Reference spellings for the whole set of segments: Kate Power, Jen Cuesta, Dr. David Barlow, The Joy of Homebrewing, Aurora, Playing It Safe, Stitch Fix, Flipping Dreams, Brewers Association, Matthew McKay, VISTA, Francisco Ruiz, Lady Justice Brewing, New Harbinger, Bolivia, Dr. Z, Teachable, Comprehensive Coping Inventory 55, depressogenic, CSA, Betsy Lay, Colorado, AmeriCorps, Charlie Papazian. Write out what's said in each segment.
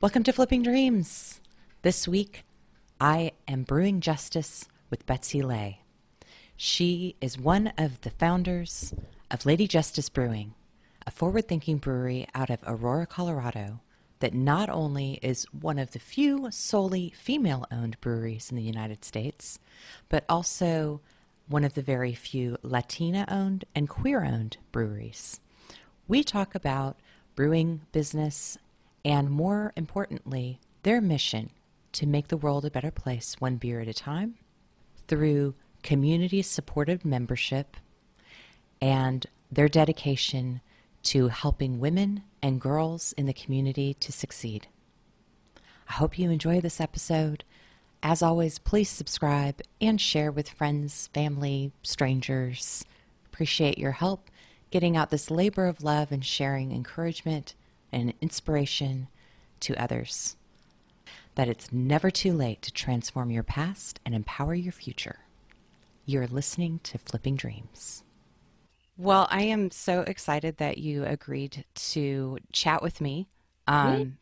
Welcome to Flipping Dreams. This week, I am brewing justice with Betsy Lay. She is one of the founders of Lady Justice Brewing, a forward-thinking brewery out of Aurora, Colorado, that not only is one of the few solely female-owned breweries in the United States, but also one of the very few Latina-owned and queer-owned breweries. We talk about brewing business and, more importantly, their mission to make the world a better place one beer at a time through community-supported membership and their dedication to helping women and girls in the community to succeed. I hope you enjoy this episode. As always, please subscribe and share with friends, family, strangers. Appreciate your help getting out this labor of love and sharing encouragement and inspiration to others, that it's never too late to transform your past and empower your future. You're listening to Flipping Dreams. Well, I am so excited that you agreed to chat with me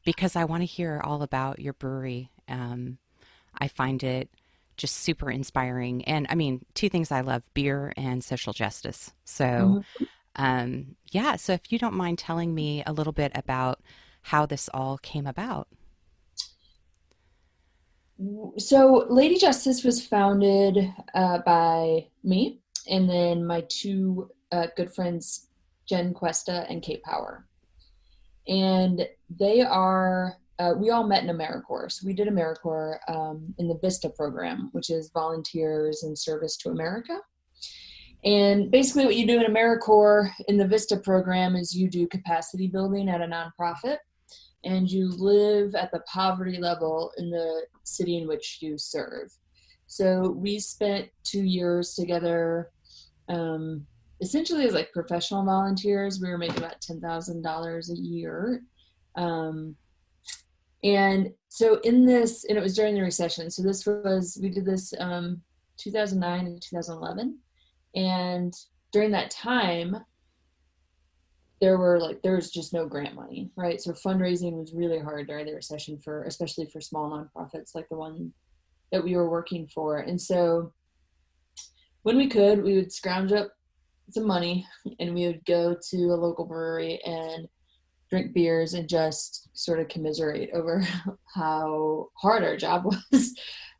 because I want to hear all about your brewery. I find it just super inspiring. And I mean, two things I love, beer and social justice. So so if you don't mind telling me a little bit about how this all came about. So Lady Justice was founded by me and then my two good friends, Jen Cuesta and Kate Power. And they are, we all met in AmeriCorps. So we did AmeriCorps in the VISTA program, which is Volunteers in Service to America. And basically what you do in AmeriCorps in the VISTA program is you do capacity building at a nonprofit, and you live at the poverty level in the city in which you serve. So we spent 2 years together, essentially as like professional volunteers. We were making about $10,000 a year. And so in this, and it was during the recession. So this was, we did this 2009 and 2011. And during that time, there was just no grant money, right? So fundraising was really hard during the recession especially for small nonprofits like the one that we were working for. And so when we could, we would scrounge up some money and we would go to a local brewery and drink beers and just sort of commiserate over how hard our job was.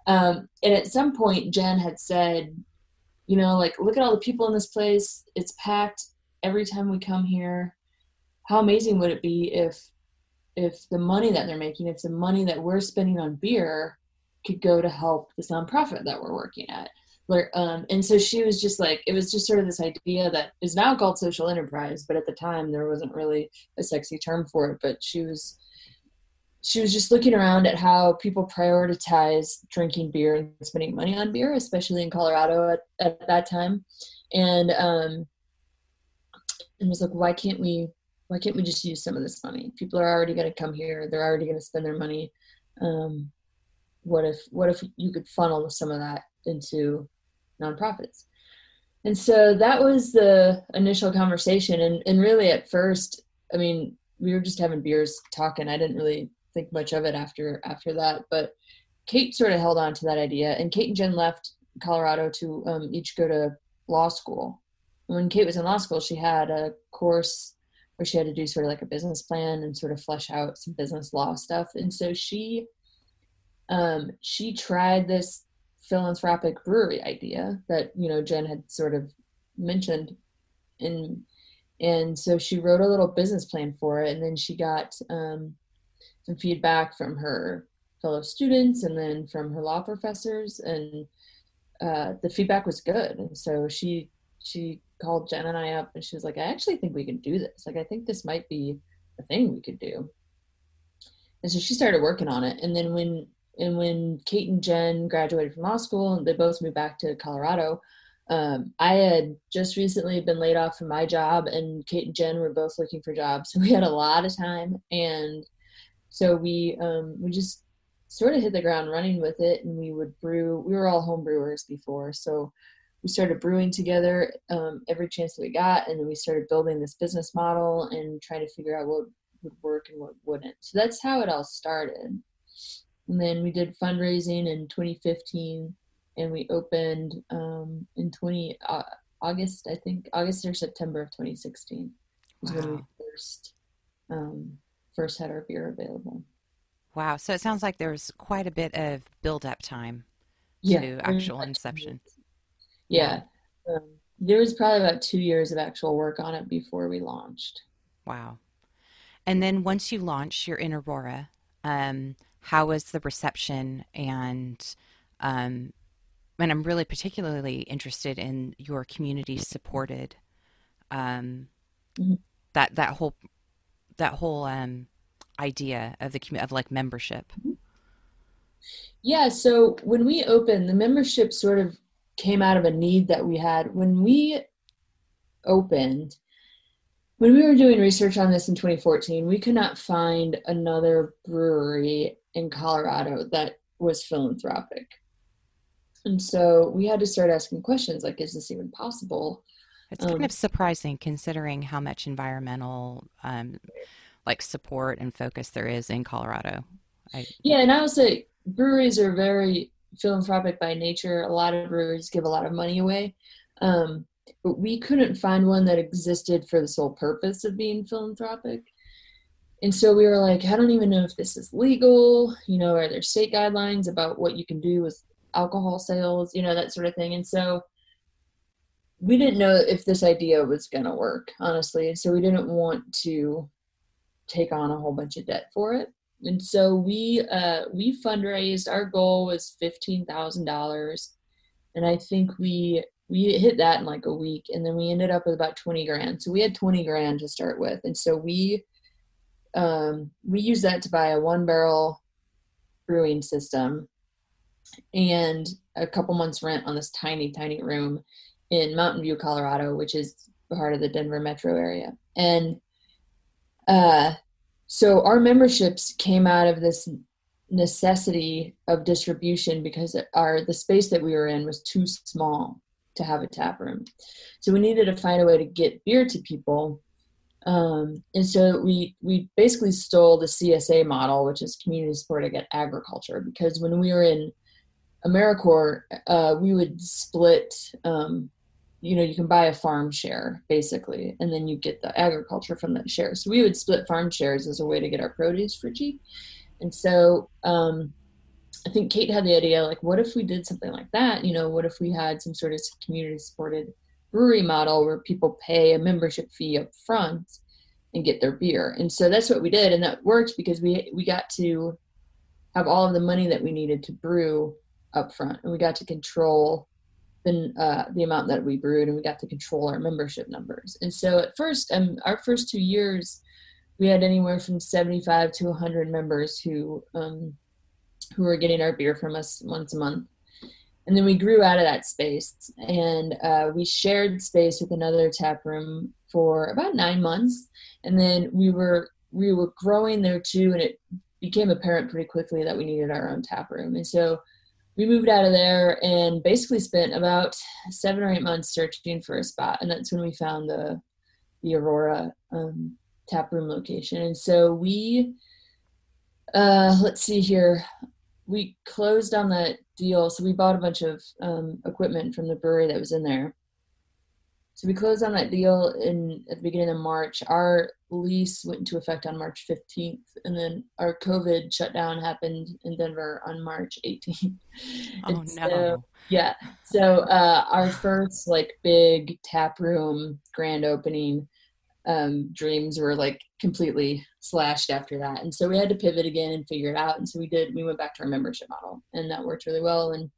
And at some point, Jen had said, you know, like, look at all the people in this place. It's packed every time we come here. How amazing would it be if the money that they're making, if the money that we're spending on beer could go to help this nonprofit that we're working at? And so she was just like, it was just sort of this idea that is now called social enterprise, but at the time there wasn't really a sexy term for it. But she was just looking around at how people prioritize drinking beer and spending money on beer, especially in Colorado at that time. And was like, why can't we just use some of this money? People are already going to come here. They're already going to spend their money. What if you could funnel some of that into nonprofits? And so that was the initial conversation. And really at first, I mean, we were just having beers talking. I didn't really think much of it after that, but Kate sort of held on to that idea, and Kate and Jen left Colorado to each go to law school. When Kate was in law school, she had a course where she had to do sort of like a business plan and sort of flesh out some business law stuff. And so she tried this philanthropic brewery idea that, you know, Jen had sort of mentioned. And so she wrote a little business plan for it. And then she got some feedback from her fellow students and then from her law professors. And the feedback was good. And so she called Jen and I up, and she was like, I actually think we can do this. Like, I think this might be a thing we could do. And so she started working on it. And then when Kate and Jen graduated from law school and they both moved back to Colorado, I had just recently been laid off from my job, and Kate and Jen were both looking for jobs. So we had a lot of time. And so we just sort of hit the ground running with it, and we would brew. We were all home brewers before. So we started brewing together every chance that we got, and then we started building this business model and trying to figure out what would work and what wouldn't. So that's how it all started. And then we did fundraising in 2015, and we opened in August or September of 2016 is when we first had our beer available. Wow. So it sounds like there was quite a bit of build-up time to actual inception. Yeah. There was probably about 2 years of actual work on it before we launched. Wow. And then once you launch, you're in Aurora. How was the reception? And I'm really particularly interested in your community supported, that whole idea of like membership. Yeah. So when we opened, the membership sort of came out of a need that we had. When we opened, when we were doing research on this in 2014, we could not find another brewery in Colorado that was philanthropic. And so we had to start asking questions like, is this even possible? It's kind of surprising considering how much environmental support and focus there is in Colorado. And I would say breweries are very philanthropic by nature. A lot of breweries give a lot of money away, but we couldn't find one that existed for the sole purpose of being philanthropic. And so we were like, I don't even know if this is legal. You know, are there state guidelines about what you can do with alcohol sales, you know, that sort of thing. And so we didn't know if this idea was going to work, honestly. And so we didn't want to take on a whole bunch of debt for it. And so we fundraised. Our goal was $15,000, and I think we hit that in like a week. And then we ended up with about $20,000. So we had $20,000 to start with, and so we used that to buy a 1-barrel brewing system and a couple months' rent on this tiny, tiny room in Mountain View, Colorado, which is part of the Denver metro area, and so our memberships came out of this necessity of distribution because the space that we were in was too small to have a tap room. So we needed to find a way to get beer to people. And so we basically stole the CSA model, which is community supported agriculture, because when we were in AmeriCorps, we would split, you can buy a farm share basically, and then you get the agriculture from that share. So we would split farm shares as a way to get our produce for cheap. And so I think Kate had the idea, like, what if we did something like that? You know, what if we had some sort of community supported brewery model where people pay a membership fee up front and get their beer? And so that's what we did. And that worked because we got to have all of the money that we needed to brew up front, and we got to control the amount that we brewed, and we got to control our membership numbers. And so at first, our first 2 years, we had anywhere from 75 to 100 members who were getting our beer from us once a month. And then we grew out of that space, and we shared space with another tap room for about 9 months. And then we were growing there too, and it became apparent pretty quickly that we needed our own tap room. And so we moved out of there and basically spent about 7 or 8 months searching for a spot. And that's when we found the Aurora tap room location. And so we closed on the deal. So we bought a bunch of equipment from the brewery that was in there. So we closed on that deal at the beginning of March. Our lease went into effect on March 15th, and then our COVID shutdown happened in Denver on March 18th. So our first big tap room grand opening dreams were completely slashed after that, and so we had to pivot again and figure it out. And so we went back to our membership model, and that worked really well. And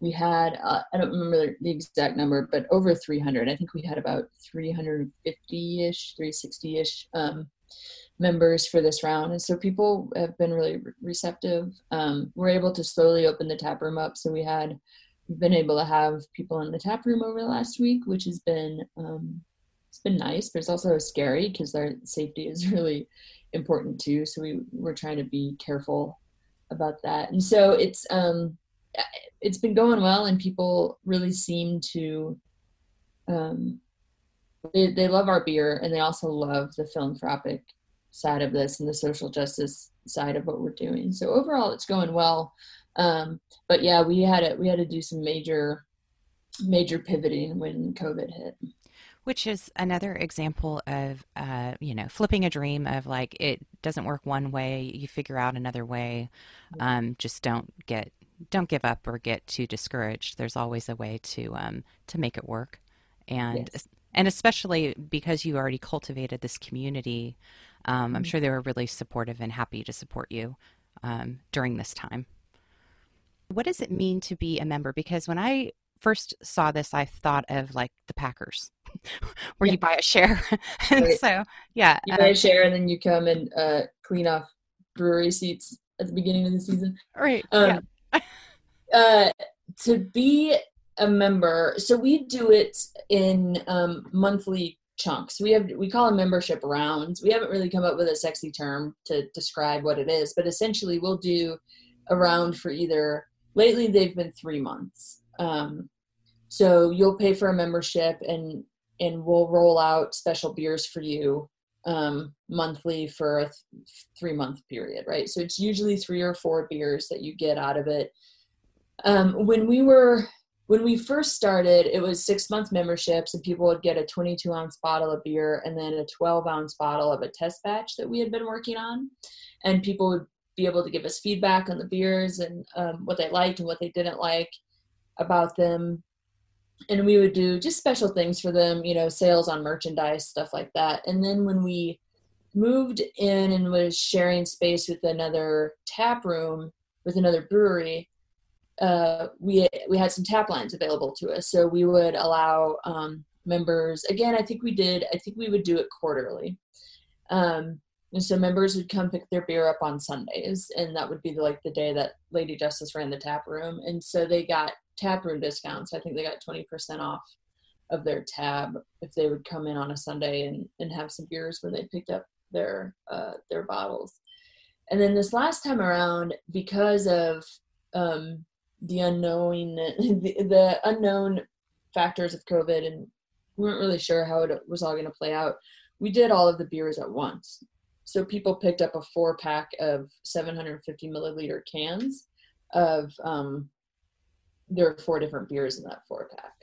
we had, I don't remember the exact number, but over 300. I think we had about 350-ish, 360-ish members for this round. And so people have been really receptive. We're able to slowly open the tap room up. So we've been able to have people in the tap room over the last week, which has been, it's been nice, but it's also scary because their safety is really important too. So we're trying to be careful about that. And so it's been going well, and people really seem to, they love our beer, and they also love the philanthropic side of this and the social justice side of what we're doing. So overall it's going well. But yeah, we had to do some major pivoting when COVID hit. Which is another example of, flipping a dream of it doesn't work one way. You figure out another way. Just don't give up or get too discouraged. There's always a way to make it work. And, yes. And especially because you already cultivated this community, I'm sure they were really supportive and happy to support you, during this time. What does it mean to be a member? Because when I first saw this, I thought of the Packers where you buy a share. And right. So, yeah. You buy a share and then you come and, clean off brewery seats at the beginning of the season. Right. Yeah. To be a member, so we do it in monthly chunks. We call them membership rounds. We haven't really come up with a sexy term to describe what it is, but essentially we'll do a round for either. Lately, they've been 3 months. So you'll pay for a membership, and we'll roll out special beers for you monthly for a 3 month period, right? So it's usually 3 or 4 beers that you get out of it. When we first started, it was 6 month memberships, and people would get a 22 ounce bottle of beer and then a 12 ounce bottle of a test batch that we had been working on. And people would be able to give us feedback on the beers and what they liked and what they didn't like about them. And we would do just special things for them, sales on merchandise, stuff like that. And then when we moved in and was sharing space with another tap room, with another brewery, we had some tap lines available to us. So we would allow members, again, I think we would do it quarterly. And so members would come pick their beer up on Sundays, and that would be the day that Lady Justice ran the tap room. And so they got tap room discounts. I think they got 20% off of their tab if they would come in on a Sunday and have some beers when they picked up their bottles. And then this last time around, because of the unknown factors of COVID, and we weren't really sure how it was all going to play out, we did all of the beers at once. So people picked up a 4-pack of 750 milliliter cans of, there are 4 different beers in that 4-pack.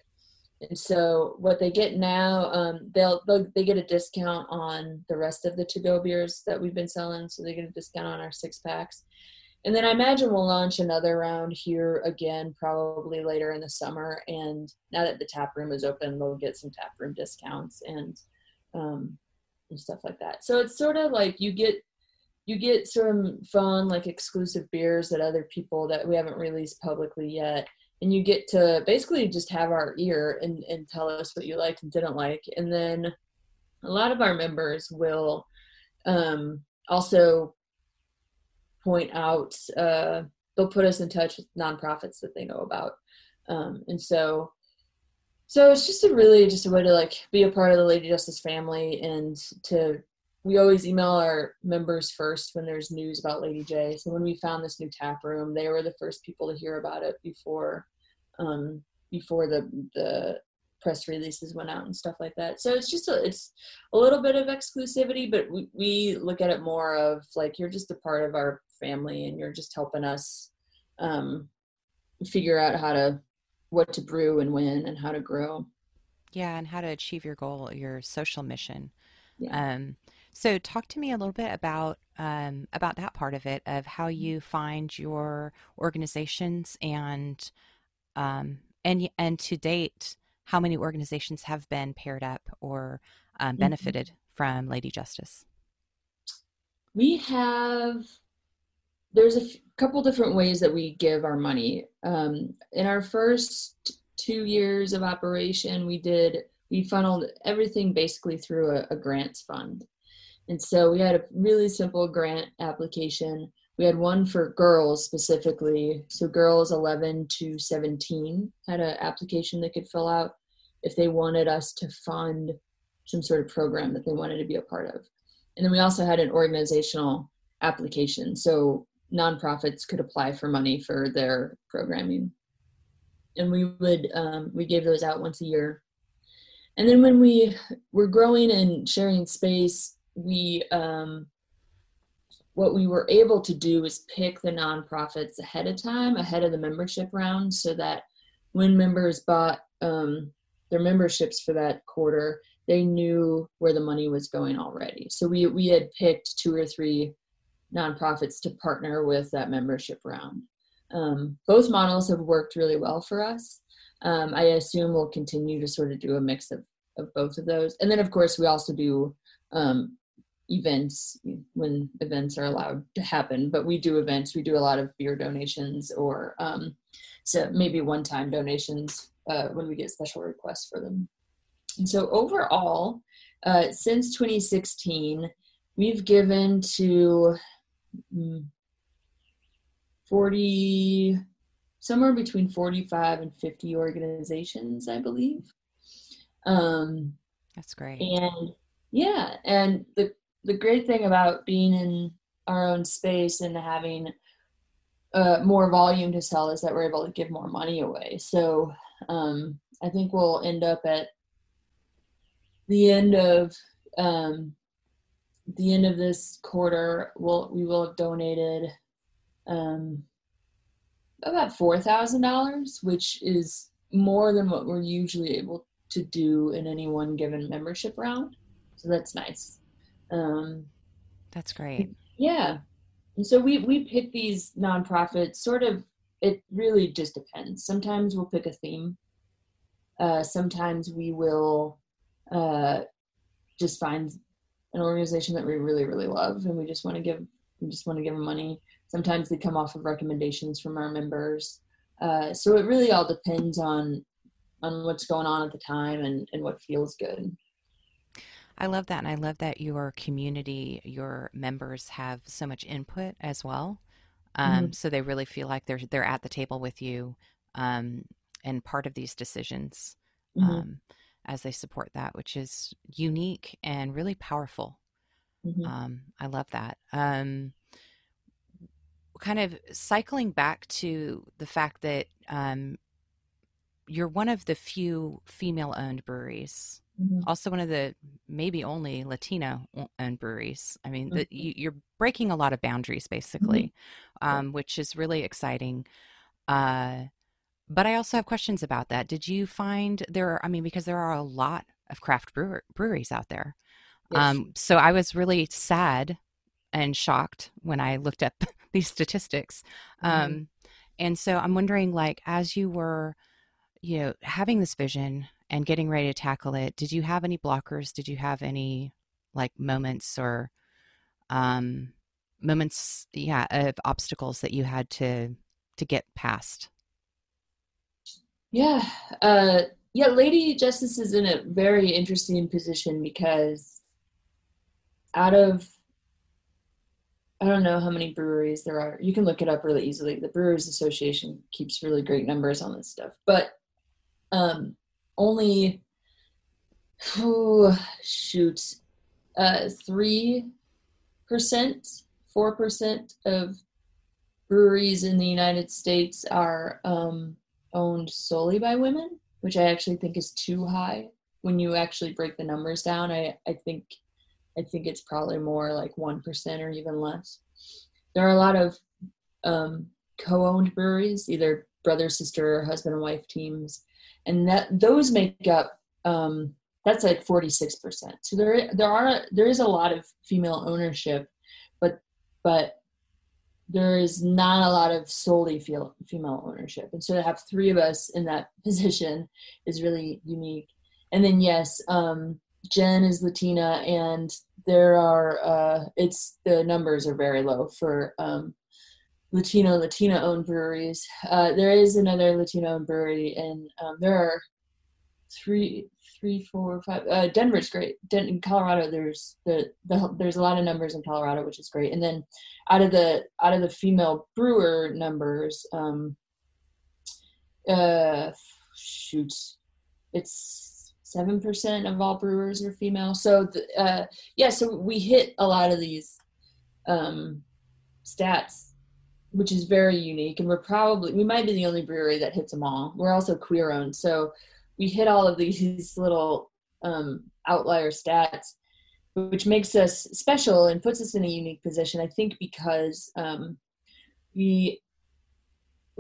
And so what they get now, they get a discount on the rest of the to-go beers that we've been selling. So they get a discount on our 6-packs. And then I imagine we'll launch another round here again, probably later in the summer. And now that the tap room is open, they'll get some tap room discounts and stuff like that. So it's sort of you get some fun, exclusive beers that other people that we haven't released publicly yet. And you get to basically just have our ear and tell us what you liked and didn't like. And then a lot of our members will also point out, they'll put us in touch with nonprofits that they know about. And so it's just a way to be a part of the Lady Justice family, and we always email our members first when there's news about Lady J. So when we found this new tap room, they were the first people to hear about it before the press releases went out and stuff like that. So it's just a little bit of exclusivity, but we look at it more of you're just a part of our family, and you're just helping us figure out how to, what to brew and when and how to grow. Yeah. And how to achieve your goal, your social mission. Yeah. So talk to me a little bit about that part of it, of how you find your organizations and to date, how many organizations have been paired up or benefited from Lady Justice? We have, there's a couple different ways that we give our money. In our first 2 years of operation, we funneled everything basically through a grants fund. And so we had a really simple grant application. We had one for girls specifically. So girls 11 to 17 had an application they could fill out if they wanted us to fund some sort of program that they wanted to be a part of. And then we also had an organizational application. So nonprofits could apply for money for their programming. And we would, we gave those out once a year. And then when we were growing and sharing space, we, what we were able to do was pick the nonprofits ahead of time, ahead of the membership round, so that when members bought their memberships for that quarter, they knew where the money was going already. So we had picked 2 or 3 nonprofits to partner with that membership round. Both models have worked really well for us. I assume we'll continue to sort of do a mix of both of those. And then, of course, we also do events when events are allowed to happen. But we do events. We do a lot of beer donations or so maybe one-time donations when we get special requests for them. And so overall, since 2016, we've given to 40, somewhere between 45 and 50 organizations, I believe. That's great. And yeah, and the great thing about being in our own space and having more volume to sell is that we're able to give more money away. So I think we'll end up at the end of this quarter, we will have donated about $4,000, which is more than what we're usually able to do in any one given membership round. So that's nice. That's great. Yeah. And so we pick these nonprofits sort of, it really just depends. Sometimes we'll pick a theme. Sometimes we will just find an organization that we really, really love. And we just want to give them money. Sometimes they come off of recommendations from our members. So it really all depends on what's going on at the time and what feels good. I love that. And I love that your community, your members have so much input as well. So they really feel like they're at the table with you and part of these decisions as they support that, which is unique and really powerful. I love that. Kind of cycling back to the fact that you're one of the few female-owned breweries. Also one of the maybe only Latino-owned breweries. I mean, you're breaking a lot of boundaries, basically, which is really exciting. But I also have questions about that. Did you find because there are a lot of craft breweries out there. Yes. So I was really sad and shocked when I looked up these statistics. And so I'm wondering, like, as you were, having this vision and getting ready to tackle it, did you have any blockers? Did you have any moments or of obstacles that you had to get past? Yeah. Lady Justice is in a very interesting position because out of, I don't know how many breweries there are. You can look it up really easily. The Brewers Association keeps really great numbers on this stuff, but only 4% of breweries in the United States are owned solely by women, which I actually think is too high. When you actually break the numbers down, I think it's probably more like 1% or even less. There are a lot of co-owned breweries, either brother, sister, husband and wife teams. And that those make up, that's like 46%. So there is a lot of female ownership, but there is not a lot of solely female ownership. And so to have three of us in that position is really unique. And then yes, Jen is Latina, and there are, the numbers are very low for Latina-owned breweries. There is another Latino-owned brewery, and there are three, four, five. Denver's great. In Colorado, there's a lot of numbers in Colorado, which is great. And then out of the female brewer numbers, it's 7% of all brewers are female. So so we hit a lot of these stats, which is very unique, and we might be the only brewery that hits them all. We're also queer owned, so we hit all of these little outlier stats, which makes us special and puts us in a unique position, I think, because we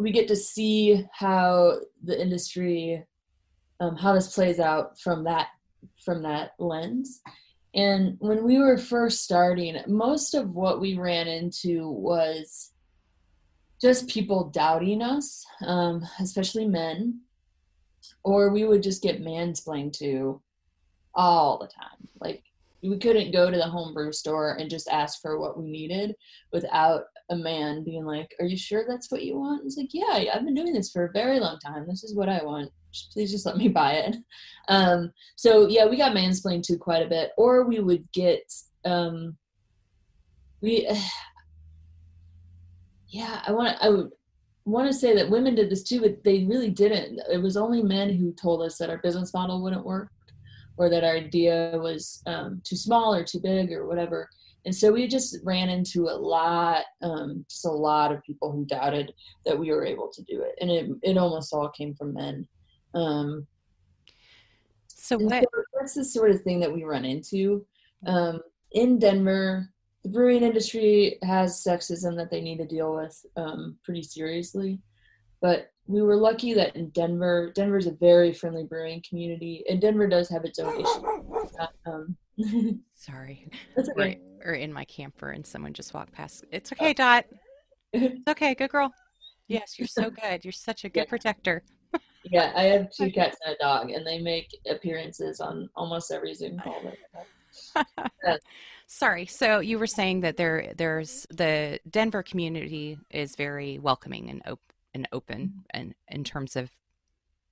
get to see how the industry, how this plays out from that lens. And when we were first starting, most of what we ran into was just people doubting us, especially men, or we would just get mansplained to all the time. Like, we couldn't go to the homebrew store and just ask for what we needed without a man being like, "Are you sure that's what you want?" It's like, "Yeah, I've been doing this for a very long time. This is what I want. Please just let me buy it." We got mansplained to quite a bit, or we would get I would want to say that women did this too, but they really didn't. It was only men who told us that our business model wouldn't work, or that our idea was too small or too big or whatever. And so we just ran into a lot of people who doubted that we were able to do it. And it almost all came from men. So that's the sort of thing that we run into. In Denver, the brewing industry has sexism that they need to deal with pretty seriously, but we were lucky that in Denver's a very friendly brewing community, and Denver does have its own issues. Sorry, that's okay. We're in my camper, and someone just walked past. It's okay, Dot. It's okay, good girl. Yes, you're so good. You're such a good protector. Yeah, I have two cats and a dog, and they make appearances on almost every Zoom call that I have. Sorry. So you were saying that there's the Denver community is very welcoming and open, and in terms of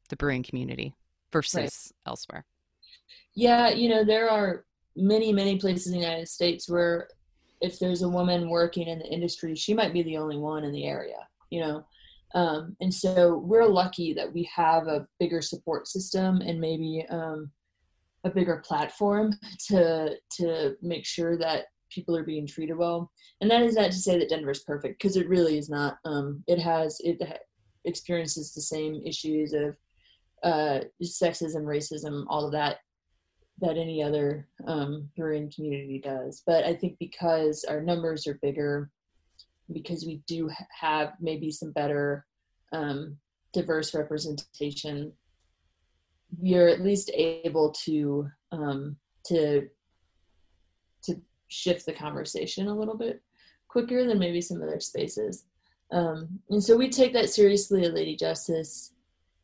the brewing community versus elsewhere. Yeah, there are many places in the United States where if there's a woman working in the industry, she might be the only one in the area, and so we're lucky that we have a bigger support system and maybe a bigger platform to make sure that people are being treated well. And that is not to say that Denver's perfect, because it really is not. It experiences the same issues of sexism, racism, all of that any other brewing community does. But I think because our numbers are bigger, because we do have maybe some better diverse representation, we're at least able to shift the conversation a little bit quicker than maybe some other spaces. And so we take that seriously at Lady Justice,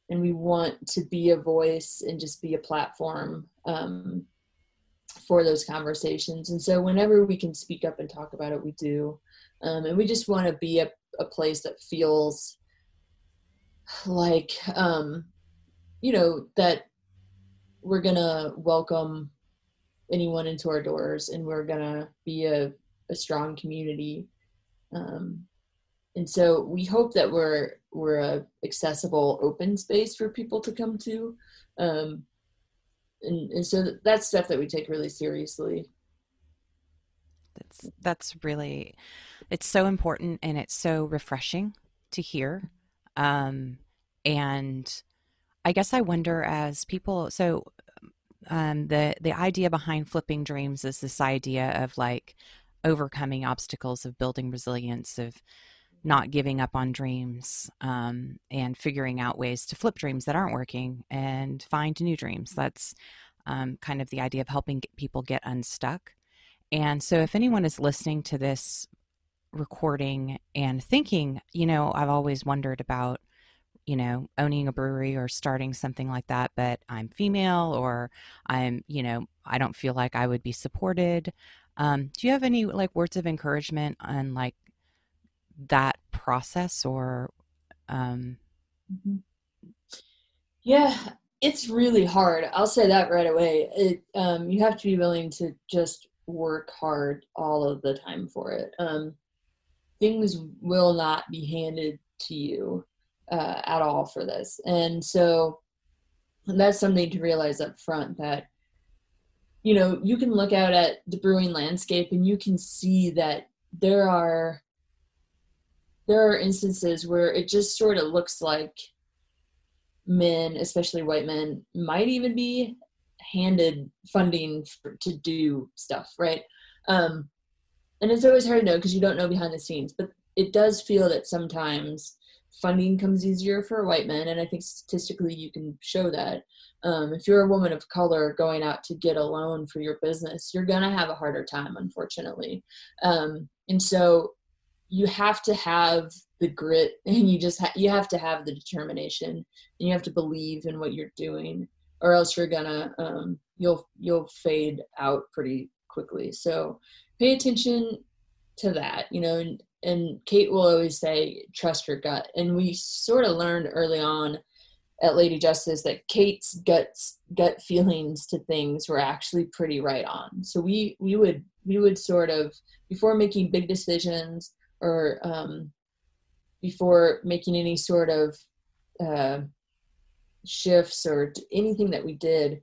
and we want to be a voice and just be a platform for those conversations. And so whenever we can speak up and talk about it, we do. And we just want to be a place that feels like, that we're going to welcome anyone into our doors, and we're going to be a strong community. And so we hope that we're a accessible, open space for people to come to. And so that's stuff that we take really seriously. That's really, it's so important, and it's so refreshing to hear. And I guess I wonder, as people, so the idea behind Flipping Dreams is this idea of, like, overcoming obstacles, of building resilience, of not giving up on dreams, and figuring out ways to flip dreams that aren't working and find new dreams. That's kind of the idea of helping people get unstuck. And so if anyone is listening to this recording and thinking, you know, I've always wondered about, you know, owning a brewery or starting something like that, but I'm female, or I'm, you know, I don't feel like I would be supported. Do you have any like words of encouragement on like that process or? Yeah, it's really hard. I'll say that right away. You have to be willing to just work hard all of the time for it. Things will not be handed to you at all for this. And so that's something to realize up front, that, you know, you can look out at the brewing landscape and you can see that there are instances where it just sort of looks like men, especially white men, might even be handed funding to do stuff, right? And it's always hard to know because you don't know behind the scenes, but it does feel that sometimes funding comes easier for white men, and I think statistically you can show that. If you're a woman of color going out to get a loan for your business, you're going to have a harder time, unfortunately. And so you have to have the grit, and you have to have the determination, and you have to believe in what you're doing, or else you're gonna you'll fade out pretty quickly. So pay attention to that, you know. And Kate will always say, trust your gut. And we sort of learned early on at Lady Justice that Kate's gut feelings to things were actually pretty right on. So we would sort of, before making big decisions or before making any sort of shifts or anything that we did,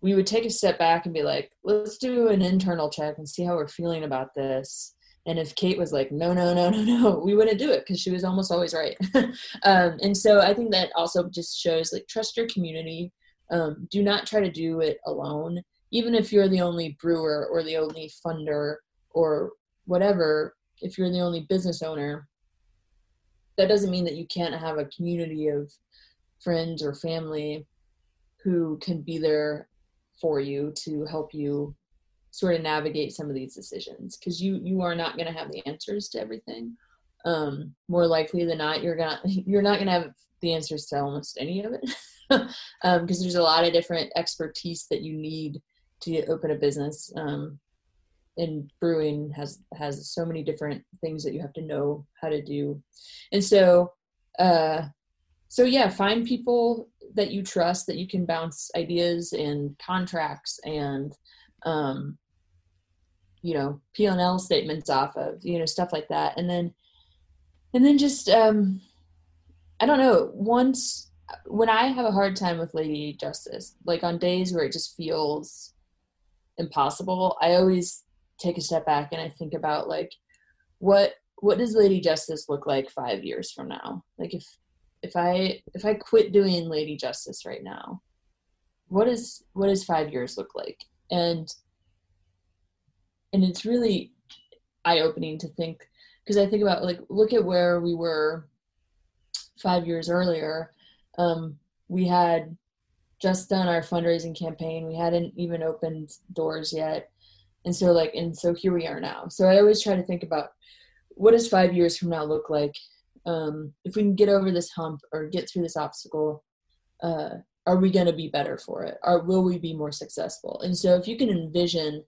we would take a step back and be like, let's do an internal check and see how we're feeling about this. And if Kate was like, no, we wouldn't do it, because she was almost always right. And so I think that also just shows, like, trust your community. Do not try to do it alone. Even if you're the only brewer or the only funder or whatever, if you're the only business owner, that doesn't mean that you can't have a community of friends or family who can be there for you to help you sort of navigate some of these decisions, because you are not going to have the answers to everything. More likely than not, you're not going to have the answers to almost any of it, because there's a lot of different expertise that you need to open a business. And brewing has so many different things that you have to know how to do. And so, find people that you trust, that you can bounce ideas and contracts and P&L statements off of, you know, stuff like that. And then just, I don't know, once when I have a hard time with Lady Justice, like on days where it just feels impossible, I always take a step back and I think about, like, what does Lady Justice look like 5 years from now? Like, if I quit doing Lady Justice right now, what does 5 years look like? And it's really eye-opening to think, because I think about, like, look at where we were 5 years earlier. We had just done our fundraising campaign. We hadn't even opened doors yet. And so here we are now. So I always try to think about, what does 5 years from now look like? If we can get over this hump or get through this obstacle, are we going to be better for it? Or will we be more successful? And so if you can envision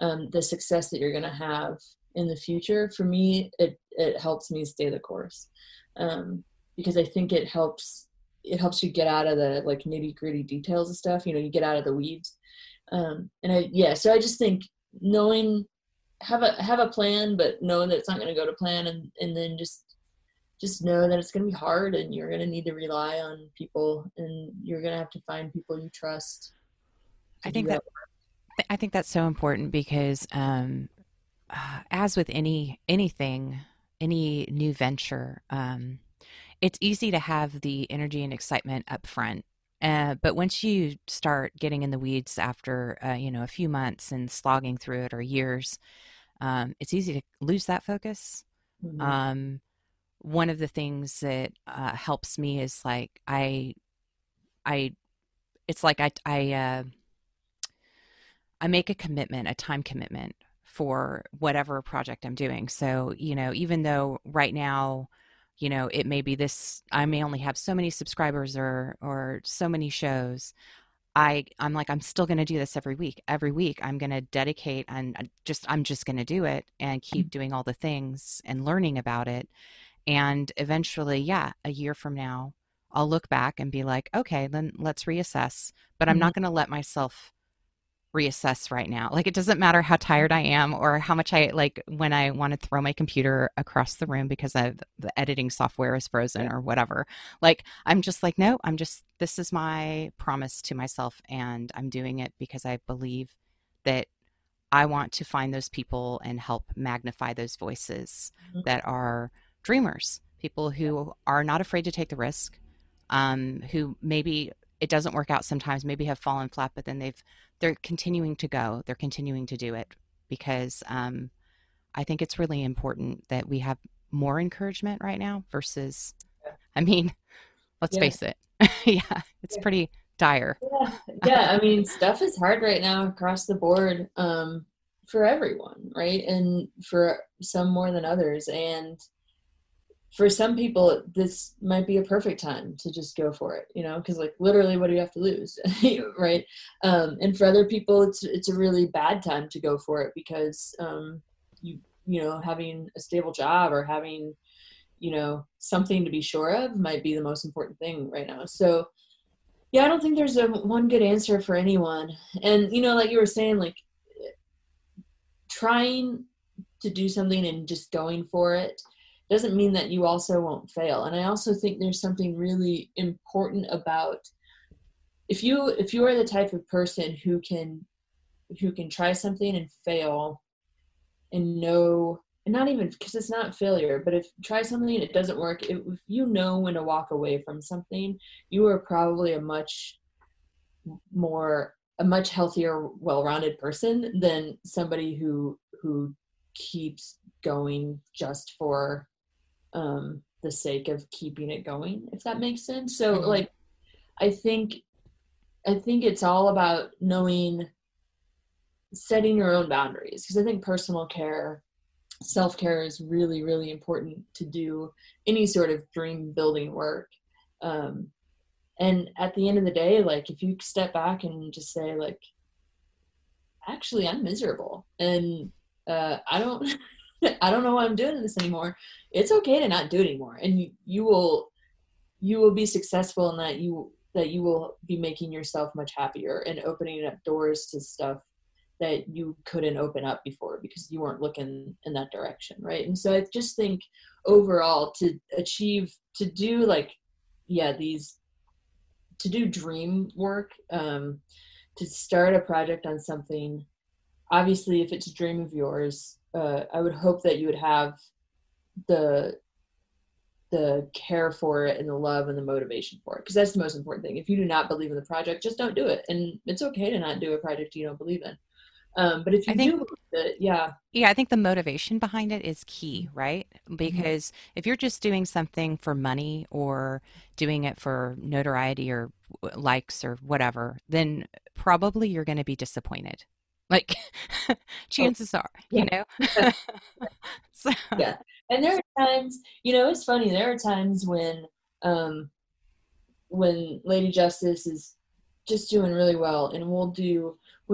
the success that you're going to have in the future, for me, it helps me stay the course, because I think it helps you get out of the, like, nitty gritty details and stuff, you know, you get out of the weeds. So I just think have a plan, but knowing that it's not going to go to plan, and then just know that it's going to be hard, and you're going to need to rely on people, and you're going to have to find people you trust. I think that's so important, because as with anything, any new venture, it's easy to have the energy and excitement up front. But once you start getting in the weeds after, a few months and slogging through it, or years, it's easy to lose that focus. Mm-hmm. one of the things that helps me is like I make a commitment, a time commitment for whatever project I'm doing. So, you know, even though right now, you know, it may be this, I may only have so many subscribers or so many shows, I'm like, I'm still going to do this every week. Every week I'm going to dedicate and I'm just going to do it and keep doing all the things and learning about it. And eventually, yeah, a year from now, I'll look back and be like, okay, then let's reassess. But I'm not going to let myself reassess right now. Like, it doesn't matter how tired I am or how much I like when I want to throw my computer across the room because the editing software is frozen or whatever. Like, I'm just like, no, this is my promise to myself. And I'm doing it because I believe that I want to find those people and help magnify those voices that are dreamers, people who are not afraid to take the risk, who maybe it doesn't work out sometimes, maybe have fallen flat, but then they're continuing to go. They're continuing to do it because I think it's really important that we have more encouragement right now versus, I mean, let's face it. Yeah, it's pretty dire. Yeah, I mean, stuff is hard right now across the board for everyone, right? And for some more than others. And for some people, this might be a perfect time to just go for it, you know, because like literally what do you have to lose, right? And for other people, it's a really bad time to go for it because, you know, having a stable job or having, you know, something to be sure of might be the most important thing right now. So yeah, I don't think there's one good answer for anyone. And, you know, like you were saying, like trying to do something and just going for it doesn't mean that you also won't fail. And I also think there's something really important about if you are the type of person who can try something and fail and know, and not even because it's not failure, but if you try something and it doesn't work, if you know when to walk away from something, you are probably a much healthier, well-rounded person than somebody who keeps going just for the sake of keeping it going, if that makes sense. So like, I think it's all about knowing, setting your own boundaries. Because I think personal care, self-care is really, really important to do any sort of dream building work. And at the end of the day, like if you step back and just say like, actually I'm miserable and I don't know why I'm doing this anymore. It's okay to not do it anymore. And you will be successful in that you will be making yourself much happier and opening up doors to stuff that you couldn't open up before because you weren't looking in that direction. Right. And so I just think overall to do dream work, to start a project on something, obviously if it's a dream of yours, I would hope that you would have the care for it and the love and the motivation for it, because that's the most important thing. If you do not believe in the project, just don't do it. And it's okay to not do a project you don't believe in. But if you do believe it, yeah. Yeah, I think the motivation behind it is key, right? Because if you're just doing something for money or doing it for notoriety or likes or whatever, then probably you're going to be disappointed. Like, chances are, you know? So. Yeah. And there are times, you know, it's funny. There are times when Lady Justice is just doing really well and we'll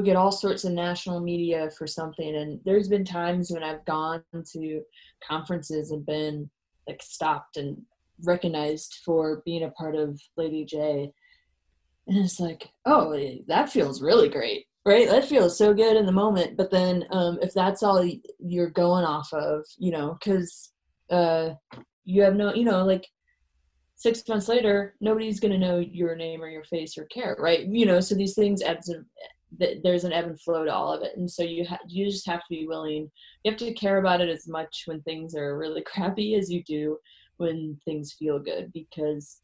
get all sorts of national media for something. And there's been times when I've gone to conferences and been like stopped and recognized for being a part of Lady J. And it's like, oh, that feels really great. Right? That feels so good in the moment. But then if that's all you're going off of, you know, because you have no, you know, like 6 months later, nobody's going to know your name or your face or care. Right. You know, so these things, there's an ebb and flow to all of it. And so you just have to be willing. You have to care about it as much when things are really crappy as you do when things feel good, because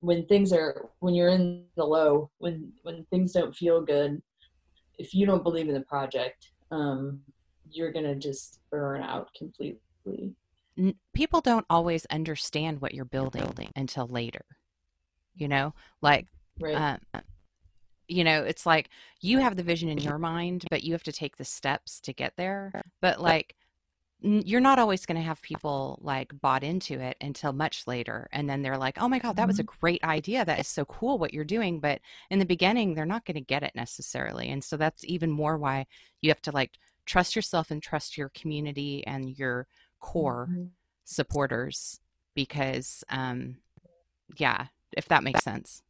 when you're in the low, when things don't feel good, if you don't believe in the project, you're going to just burn out completely. people don't always understand what you're building until later, you know, like, right. You know, it's like you have the vision in your mind, but you have to take the steps to get there. But like, you're not always going to have people like bought into it until much later. And then they're like, oh my God, that was a great idea. That is so cool what you're doing. But in the beginning, they're not going to get it necessarily. And so that's even more why you have to like trust yourself and trust your community and your core supporters, because yeah, if that makes sense.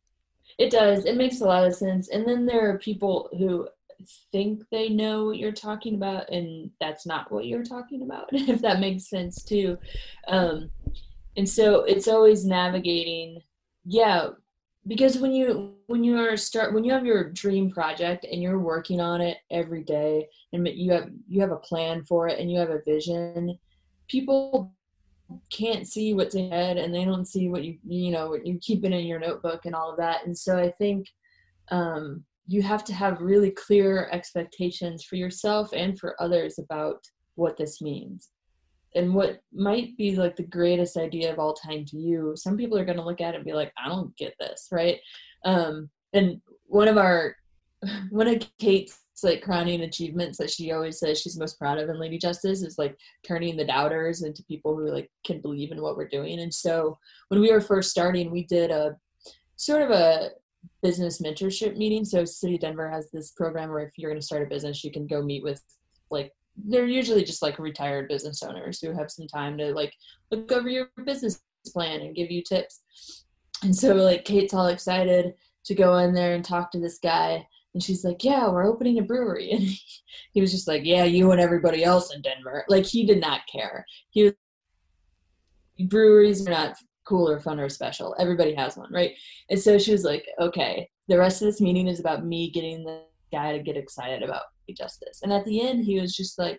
It does. It makes a lot of sense. And then there are people who think they know what you're talking about, and that's not what you're talking about, if that makes sense too. And so it's always navigating. Yeah. Because when you have your dream project and you're working on it every day and you have a plan for it and you have a vision, people can't see what's ahead and they don't see what you keep it in your notebook and all of that. And so I think you have to have really clear expectations for yourself and for others about what this means. And what might be like the greatest idea of all time to you, some people are going to look at it and be like, I don't get this, right? And one of Kate's like crowning achievements that she always says she's most proud of in Lady Justice is like turning the doubters into people who like can believe in what we're doing. And so when we were first starting, we did a sort of a business mentorship meeting. So City of Denver has this program where if you're going to start a business, you can go meet with like, they're usually just like retired business owners who have some time to like look over your business plan and give you tips. And so like Kate's all excited to go in there and talk to this guy. And she's like, yeah, we're opening a brewery. And he was just like, yeah, you and everybody else in Denver. Like he did not care. He was, breweries are not cool or fun or special. Everybody has one, right? And so she was like, okay, the rest of this meeting is about me getting the guy to get excited about Justice. And at the end he was just like,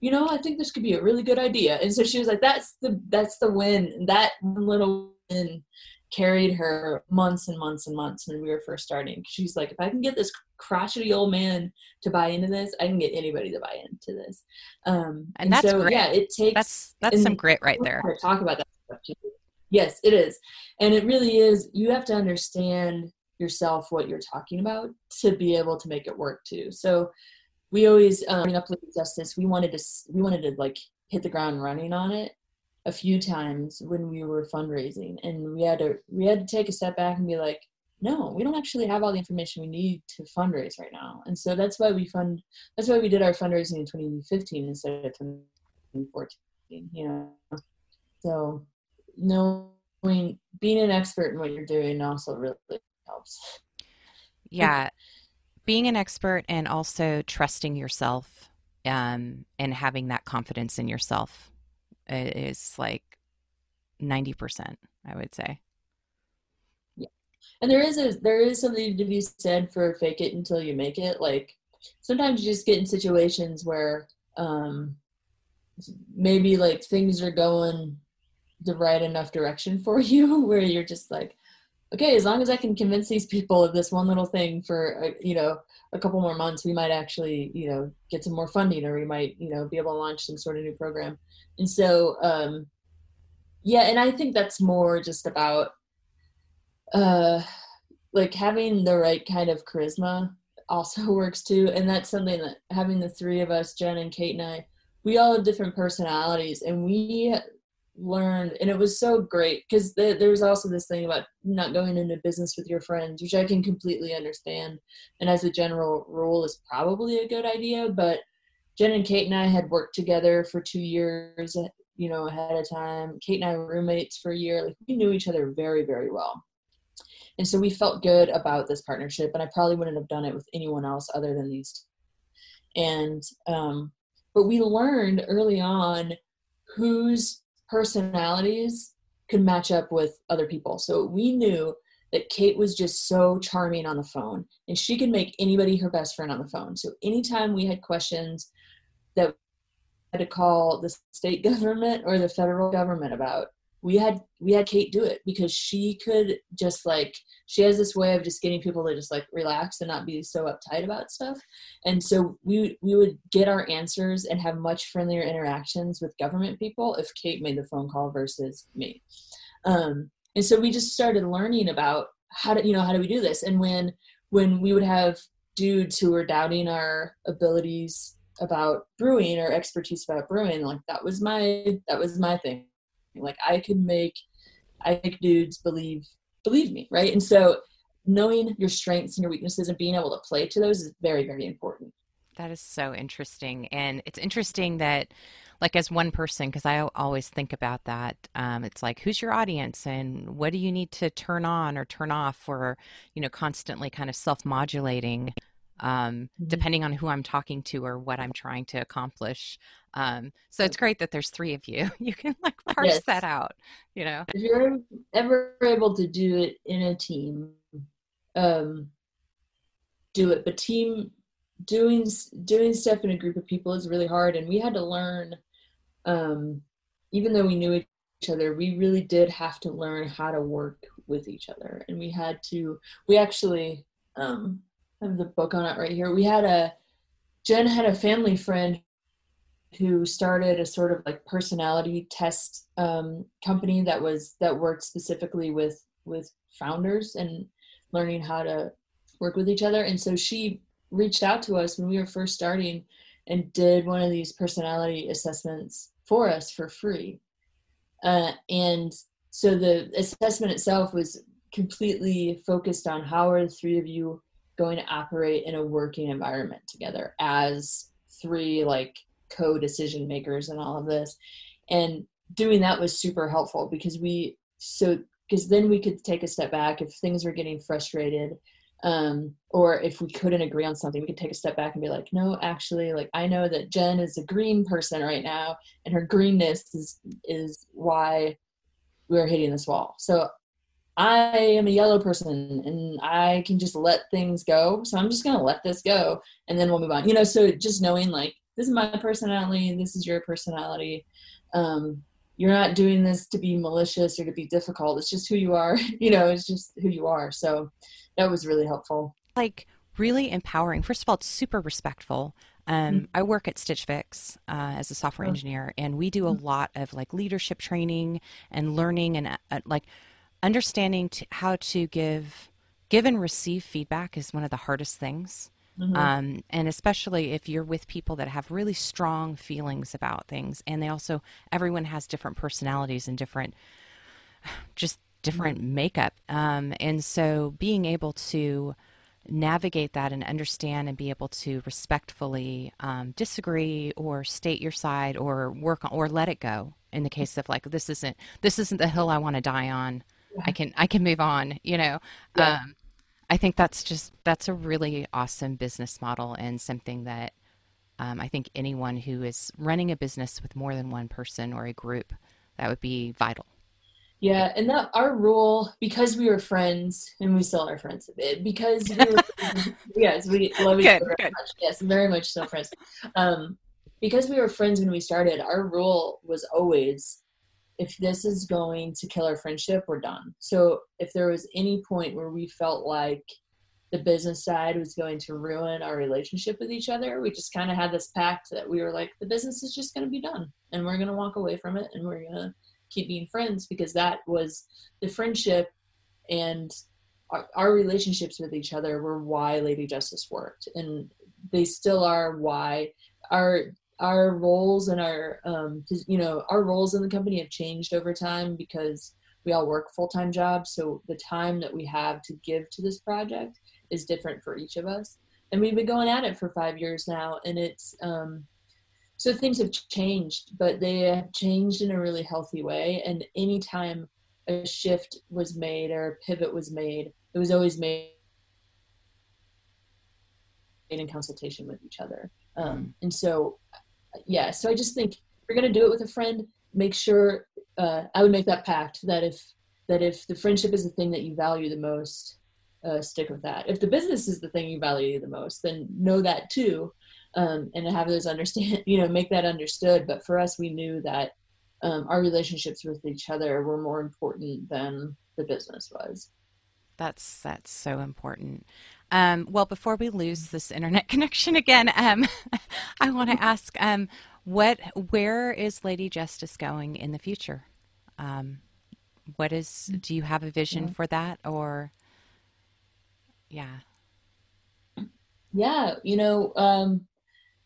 you know, I think this could be a really good idea. And so she was like, that's the win. And that little win carried her months and months and months when we were first starting. She's like, if I can get this crotchety old man to buy into this, I can get anybody to buy into this. And that's so great. Yeah, it takes that's some grit right there. Talk about that stuff too. Yes, it is. And it really is. You have to understand yourself what you're talking about to be able to make it work too. So we always bring up Lady Justice. We wanted to like hit the ground running on it a few times when we were fundraising, and we had to take a step back and be like, no, we don't actually have all the information we need to fundraise right now. And so that's why we did our fundraising in 2015 instead of 2014. You know, so knowing being an expert in what you're doing also really helps. Yeah. Being an expert and also trusting yourself and having that confidence in yourself is like 90%, I would say. Yeah. And there is something to be said for fake it until you make it. Like sometimes you just get in situations where maybe like things are going the right enough direction for you where you're just like, okay, as long as I can convince these people of this one little thing for, you know, a couple more months, we might actually, you know, get some more funding, or we might, you know, be able to launch some sort of new program. And so, yeah, and I think that's more just about, like having the right kind of charisma also works too. And that's something that having the three of us, Jen and Kate and I, we all have different personalities, and we learned, and it was so great because there was also this thing about not going into business with your friends, which I can completely understand, and as a general rule is probably a good idea. But Jen and Kate and I had worked together for 2 years, you know, ahead of time. Kate and I were roommates for a year. Like, we knew each other very, very well, and so we felt good about this partnership, and I probably wouldn't have done it with anyone else other than these two. And but we learned early on whose personalities could match up with other people. So we knew that Kate was just so charming on the phone, and she could make anybody her best friend on the phone. So anytime we had questions that we had to call the state government or the federal government about, we had Kate do it, because she could just like, she has this way of just getting people to just like relax and not be so uptight about stuff. And so we would get our answers and have much friendlier interactions with government people if Kate made the phone call versus me. And so we just started learning about how do we do this? And when we would have dudes who were doubting our abilities about brewing or expertise about brewing, like that was my thing. Like I could make dudes believe me, right? And so knowing your strengths and your weaknesses and being able to play to those is very, very important. That is so interesting. And it's interesting that, like, as one person, because I always think about that, it's like, who's your audience and what do you need to turn on or turn off, or, you know, constantly kind of self-modulating depending on who I'm talking to or what I'm trying to accomplish. So it's great that there's three of you. You can like parse that out, you know. If you're ever able to do it in a team, do it. But doing stuff in a group of people is really hard. And we had to learn, even though we knew each other, we really did have to learn how to work with each other. And we actually have the book on it right here. Jen had a family friend who started a sort of like personality test company that worked specifically with founders and learning how to work with each other. And so she reached out to us when we were first starting and did one of these personality assessments for us for free. And so the assessment itself was completely focused on how are the three of you going to operate in a working environment together as three like co-decision makers and all of this. And doing that was super helpful because then we could take a step back if things were getting frustrated. Or if we couldn't agree on something, we could take a step back and be like, no, actually, like I know that Jen is a green person right now, and her greenness is why we're hitting this wall. So I am a yellow person, and I can just let things go. So I'm just going to let this go, and then we'll move on. You know, so just knowing like, this is my personality, this is your personality. You're not doing this to be malicious or to be difficult. It's just who you are. You know, it's just who you are. So that was really helpful. Like really empowering. First of all, it's super respectful. I work at Stitch Fix as a software engineer, and we do a lot of like leadership training and learning and like understanding how to give and receive feedback is one of the hardest things. And especially if you're with people that have really strong feelings about things, and they also, everyone has different personalities and different makeup. And so being able to navigate that and understand and be able to respectfully disagree or state your side or work on, or let it go in the case of like, this isn't the hill I want to die on. Yeah. I can move on, you know? Yeah. I think that's a really awesome business model, and something that I think anyone who is running a business with more than one person or a group, that would be vital. Yeah. And that our rule, because we were friends, and we still are friends a bit, because we were yes, we love each other very much. Yes, very much still friends. Because we were friends when we started, our rule was always, if this is going to kill our friendship, we're done. So if there was any point where we felt like the business side was going to ruin our relationship with each other, we just kind of had this pact that we were like, the business is just going to be done, and we're going to walk away from it, and we're going to keep being friends, because that was the friendship, and our relationships with each other were why Lady Justice worked. And they still are why our roles and our roles in the company have changed over time, because we all work full-time jobs. So the time that we have to give to this project is different for each of us. And we've been going at it for 5 years now, and it's, so things have changed, but they have changed in a really healthy way. And anytime a shift was made or a pivot was made, it was always made in consultation with each other. And so, yeah, so I just think if you're going to do it with a friend, make sure, I would make that pact that if the friendship is the thing that you value the most, stick with that. If the business is the thing you value the most, then know that too. And have those understand, you know, make that understood. But for us, we knew that our relationships with each other were more important than the business was. That's so important. Well, before we lose this internet connection again, I want to ask, where is Lady Justice going in the future? Do you have a vision for that, or? Yeah.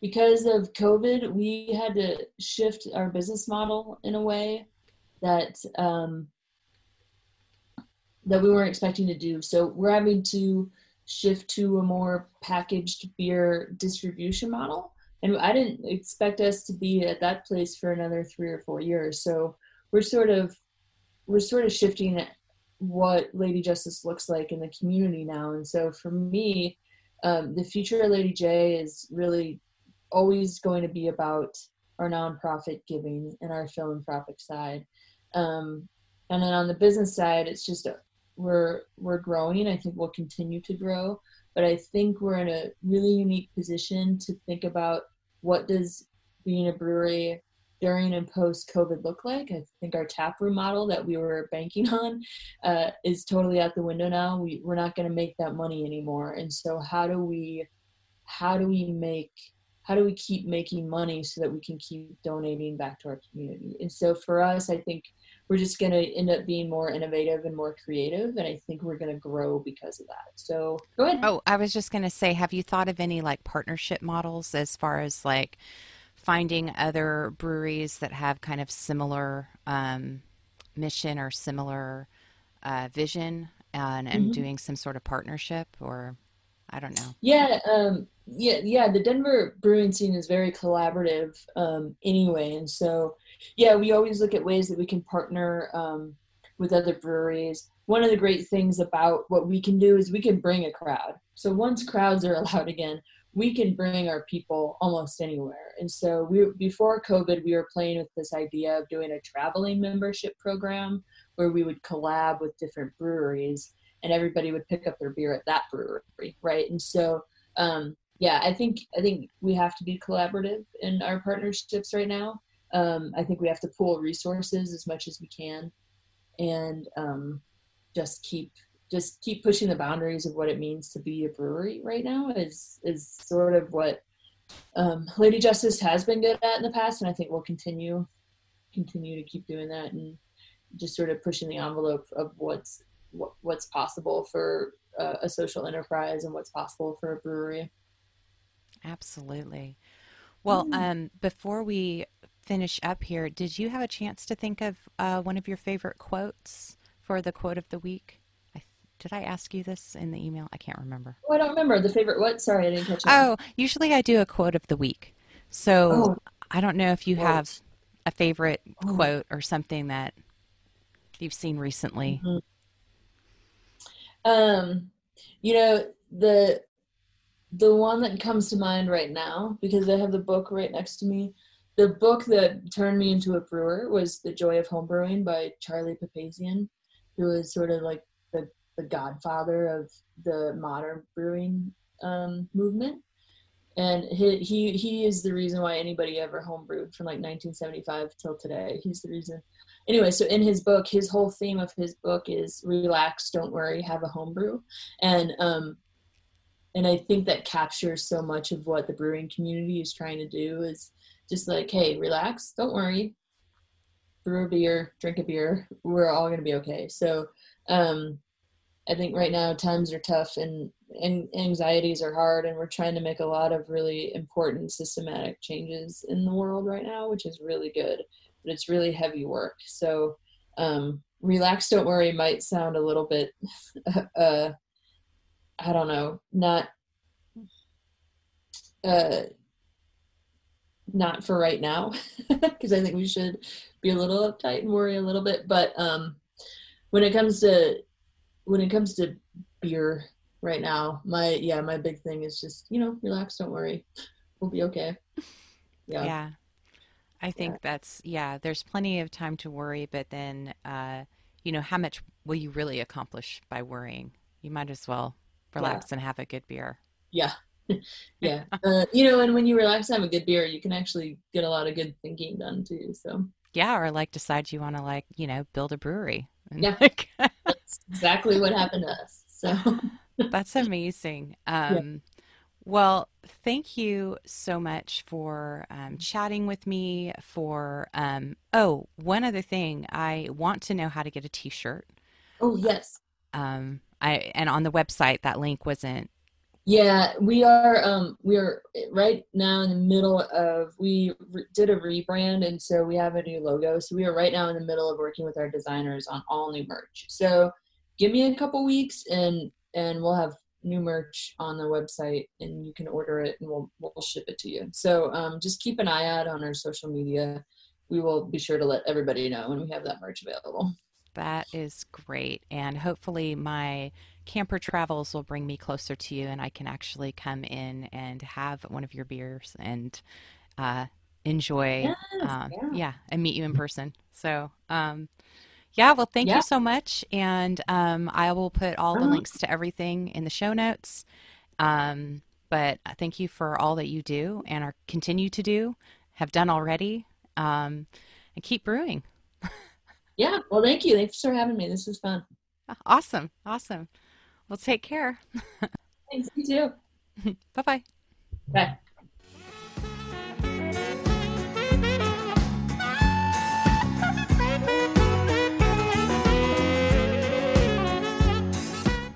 Because of COVID, we had to shift our business model in a way that, that we weren't expecting to do. So we're having to shift to a more packaged beer distribution model. And I didn't expect us to be at that place for another 3 or 4 years. So we're sort of shifting what Lady Justice looks like in the community now. And so for me, the future of Lady J is really always going to be about our nonprofit giving and our philanthropic side. And then on the business side, it's just we're growing. I think we'll continue to grow, but I think we're in a really unique position to think about what does being a brewery during and post COVID look like. I think our taproom model that we were banking on is totally out the window now. We're not going to make that money anymore. And so how do we keep making money so that we can keep donating back to our community? And so for us, I think we're just going to end up being more innovative and more creative. And I think we're going to grow because of that. So go ahead. Oh, I was just going to say, have you thought of any like partnership models as far as like finding other breweries that have kind of similar mission or similar vision and doing some sort of partnership, or I don't know? Yeah. The Denver brewing scene is very collaborative anyway. And so, we always look at ways that we can partner with other breweries. One of the great things about what we can do is we can bring a crowd. So once crowds are allowed again, we can bring our people almost anywhere. And so before COVID, we were playing with this idea of doing a traveling membership program where we would collab with different breweries and everybody would pick up their beer at that brewery, right? And so, I think we have to be collaborative in our partnerships right now. I think we have to pool resources as much as we can, and just keep pushing the boundaries of what it means to be a brewery right now is sort of what Lady Justice has been good at in the past, and I think we'll continue to keep doing that and just sort of pushing the envelope of what's possible for a social enterprise and what's possible for a brewery. Absolutely. Well, before we finish up here, did you have a chance to think of one of your favorite quotes for the quote of the week? Did I ask you this in the email? I can't remember. Oh, I don't remember the favorite. What? Sorry, I didn't catch that. Oh, usually I do a quote of the week. So I don't know if you have a favorite quote or something that you've seen recently. Mm-hmm. The one that comes to mind right now, because I have the book right next to me, the book that turned me into a brewer was The Joy of Homebrewing by Charlie Papazian, who is sort of like the godfather of the modern brewing movement. And he is the reason why anybody ever homebrewed from like 1975 till today. He's the reason. Anyway, so in his book, his whole theme of his book is relax, don't worry, have a homebrew. And I think that captures so much of what the brewing community is trying to do is just like, hey, relax, don't worry, brew a beer, drink a beer, we're all going to be okay. So I think right now times are tough and anxieties are hard, and we're trying to make a lot of really important systematic changes in the world right now, which is really good, but it's really heavy work. So relax, don't worry might sound a little bit, not for right now, because I think we should be a little uptight and worry a little bit. But when it comes to beer right now, my big thing is just, relax, don't worry. We'll be okay. Yeah. I think that's, there's plenty of time to worry, but then, how much will you really accomplish by worrying? You might as well relax and have a good beer. And when you relax and have a good beer, you can actually get a lot of good thinking done too. So Yeah. Or like decide you want to like, you know, build a brewery. Yeah. That's exactly what happened to us. So that's amazing. Well, thank you so much for chatting with me for, oh, one other thing. I want to know how to get a t-shirt. Oh, yes. And on the website, that link wasn't. Yeah, we are right now in the middle of, we did a rebrand, and so we have a new logo. So we are right now in the middle of working with our designers on all new merch. So give me a couple weeks and we'll have new merch on the website, and you can order it, and we'll ship it to you. So just keep an eye out on our social media. We will be sure to let everybody know when we have that merch available. That is great. And hopefully my camper travels will bring me closer to you, and I can actually come in and have one of your beers and enjoy. Yes, and meet you in person. So well, thank you so much. And I will put all the links to everything in the show notes. But thank you for all that you do and are continue to do, have done already, and keep brewing. Yeah. Well, thank you. Thanks for having me. This was fun. Awesome. Awesome. Well, take care. Thanks. You too. Bye-bye. Bye.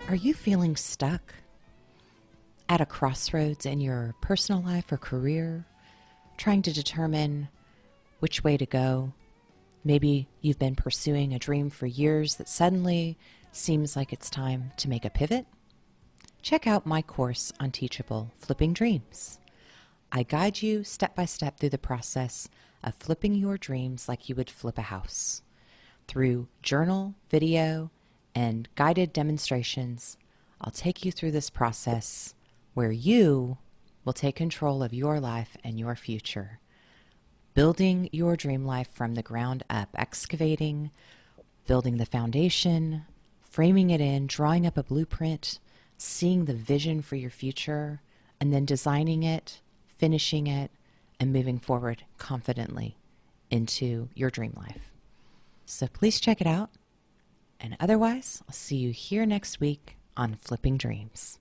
Are you feeling stuck at a crossroads in your personal life or career, trying to determine which way to go? Maybe you've been pursuing a dream for years that suddenly seems like it's time to make a pivot. Check out my course on Teachable, Flipping Dreams. I guide you step by step through the process of flipping your dreams like you would flip a house. Through journal, video, and guided demonstrations, I'll take you through this process where you will take control of your life and your future, building your dream life from the ground up, excavating, building the foundation, framing it in, drawing up a blueprint, seeing the vision for your future, and then designing it, finishing it, and moving forward confidently into your dream life. So please check it out. And otherwise, I'll see you here next week on Flipping Dreams.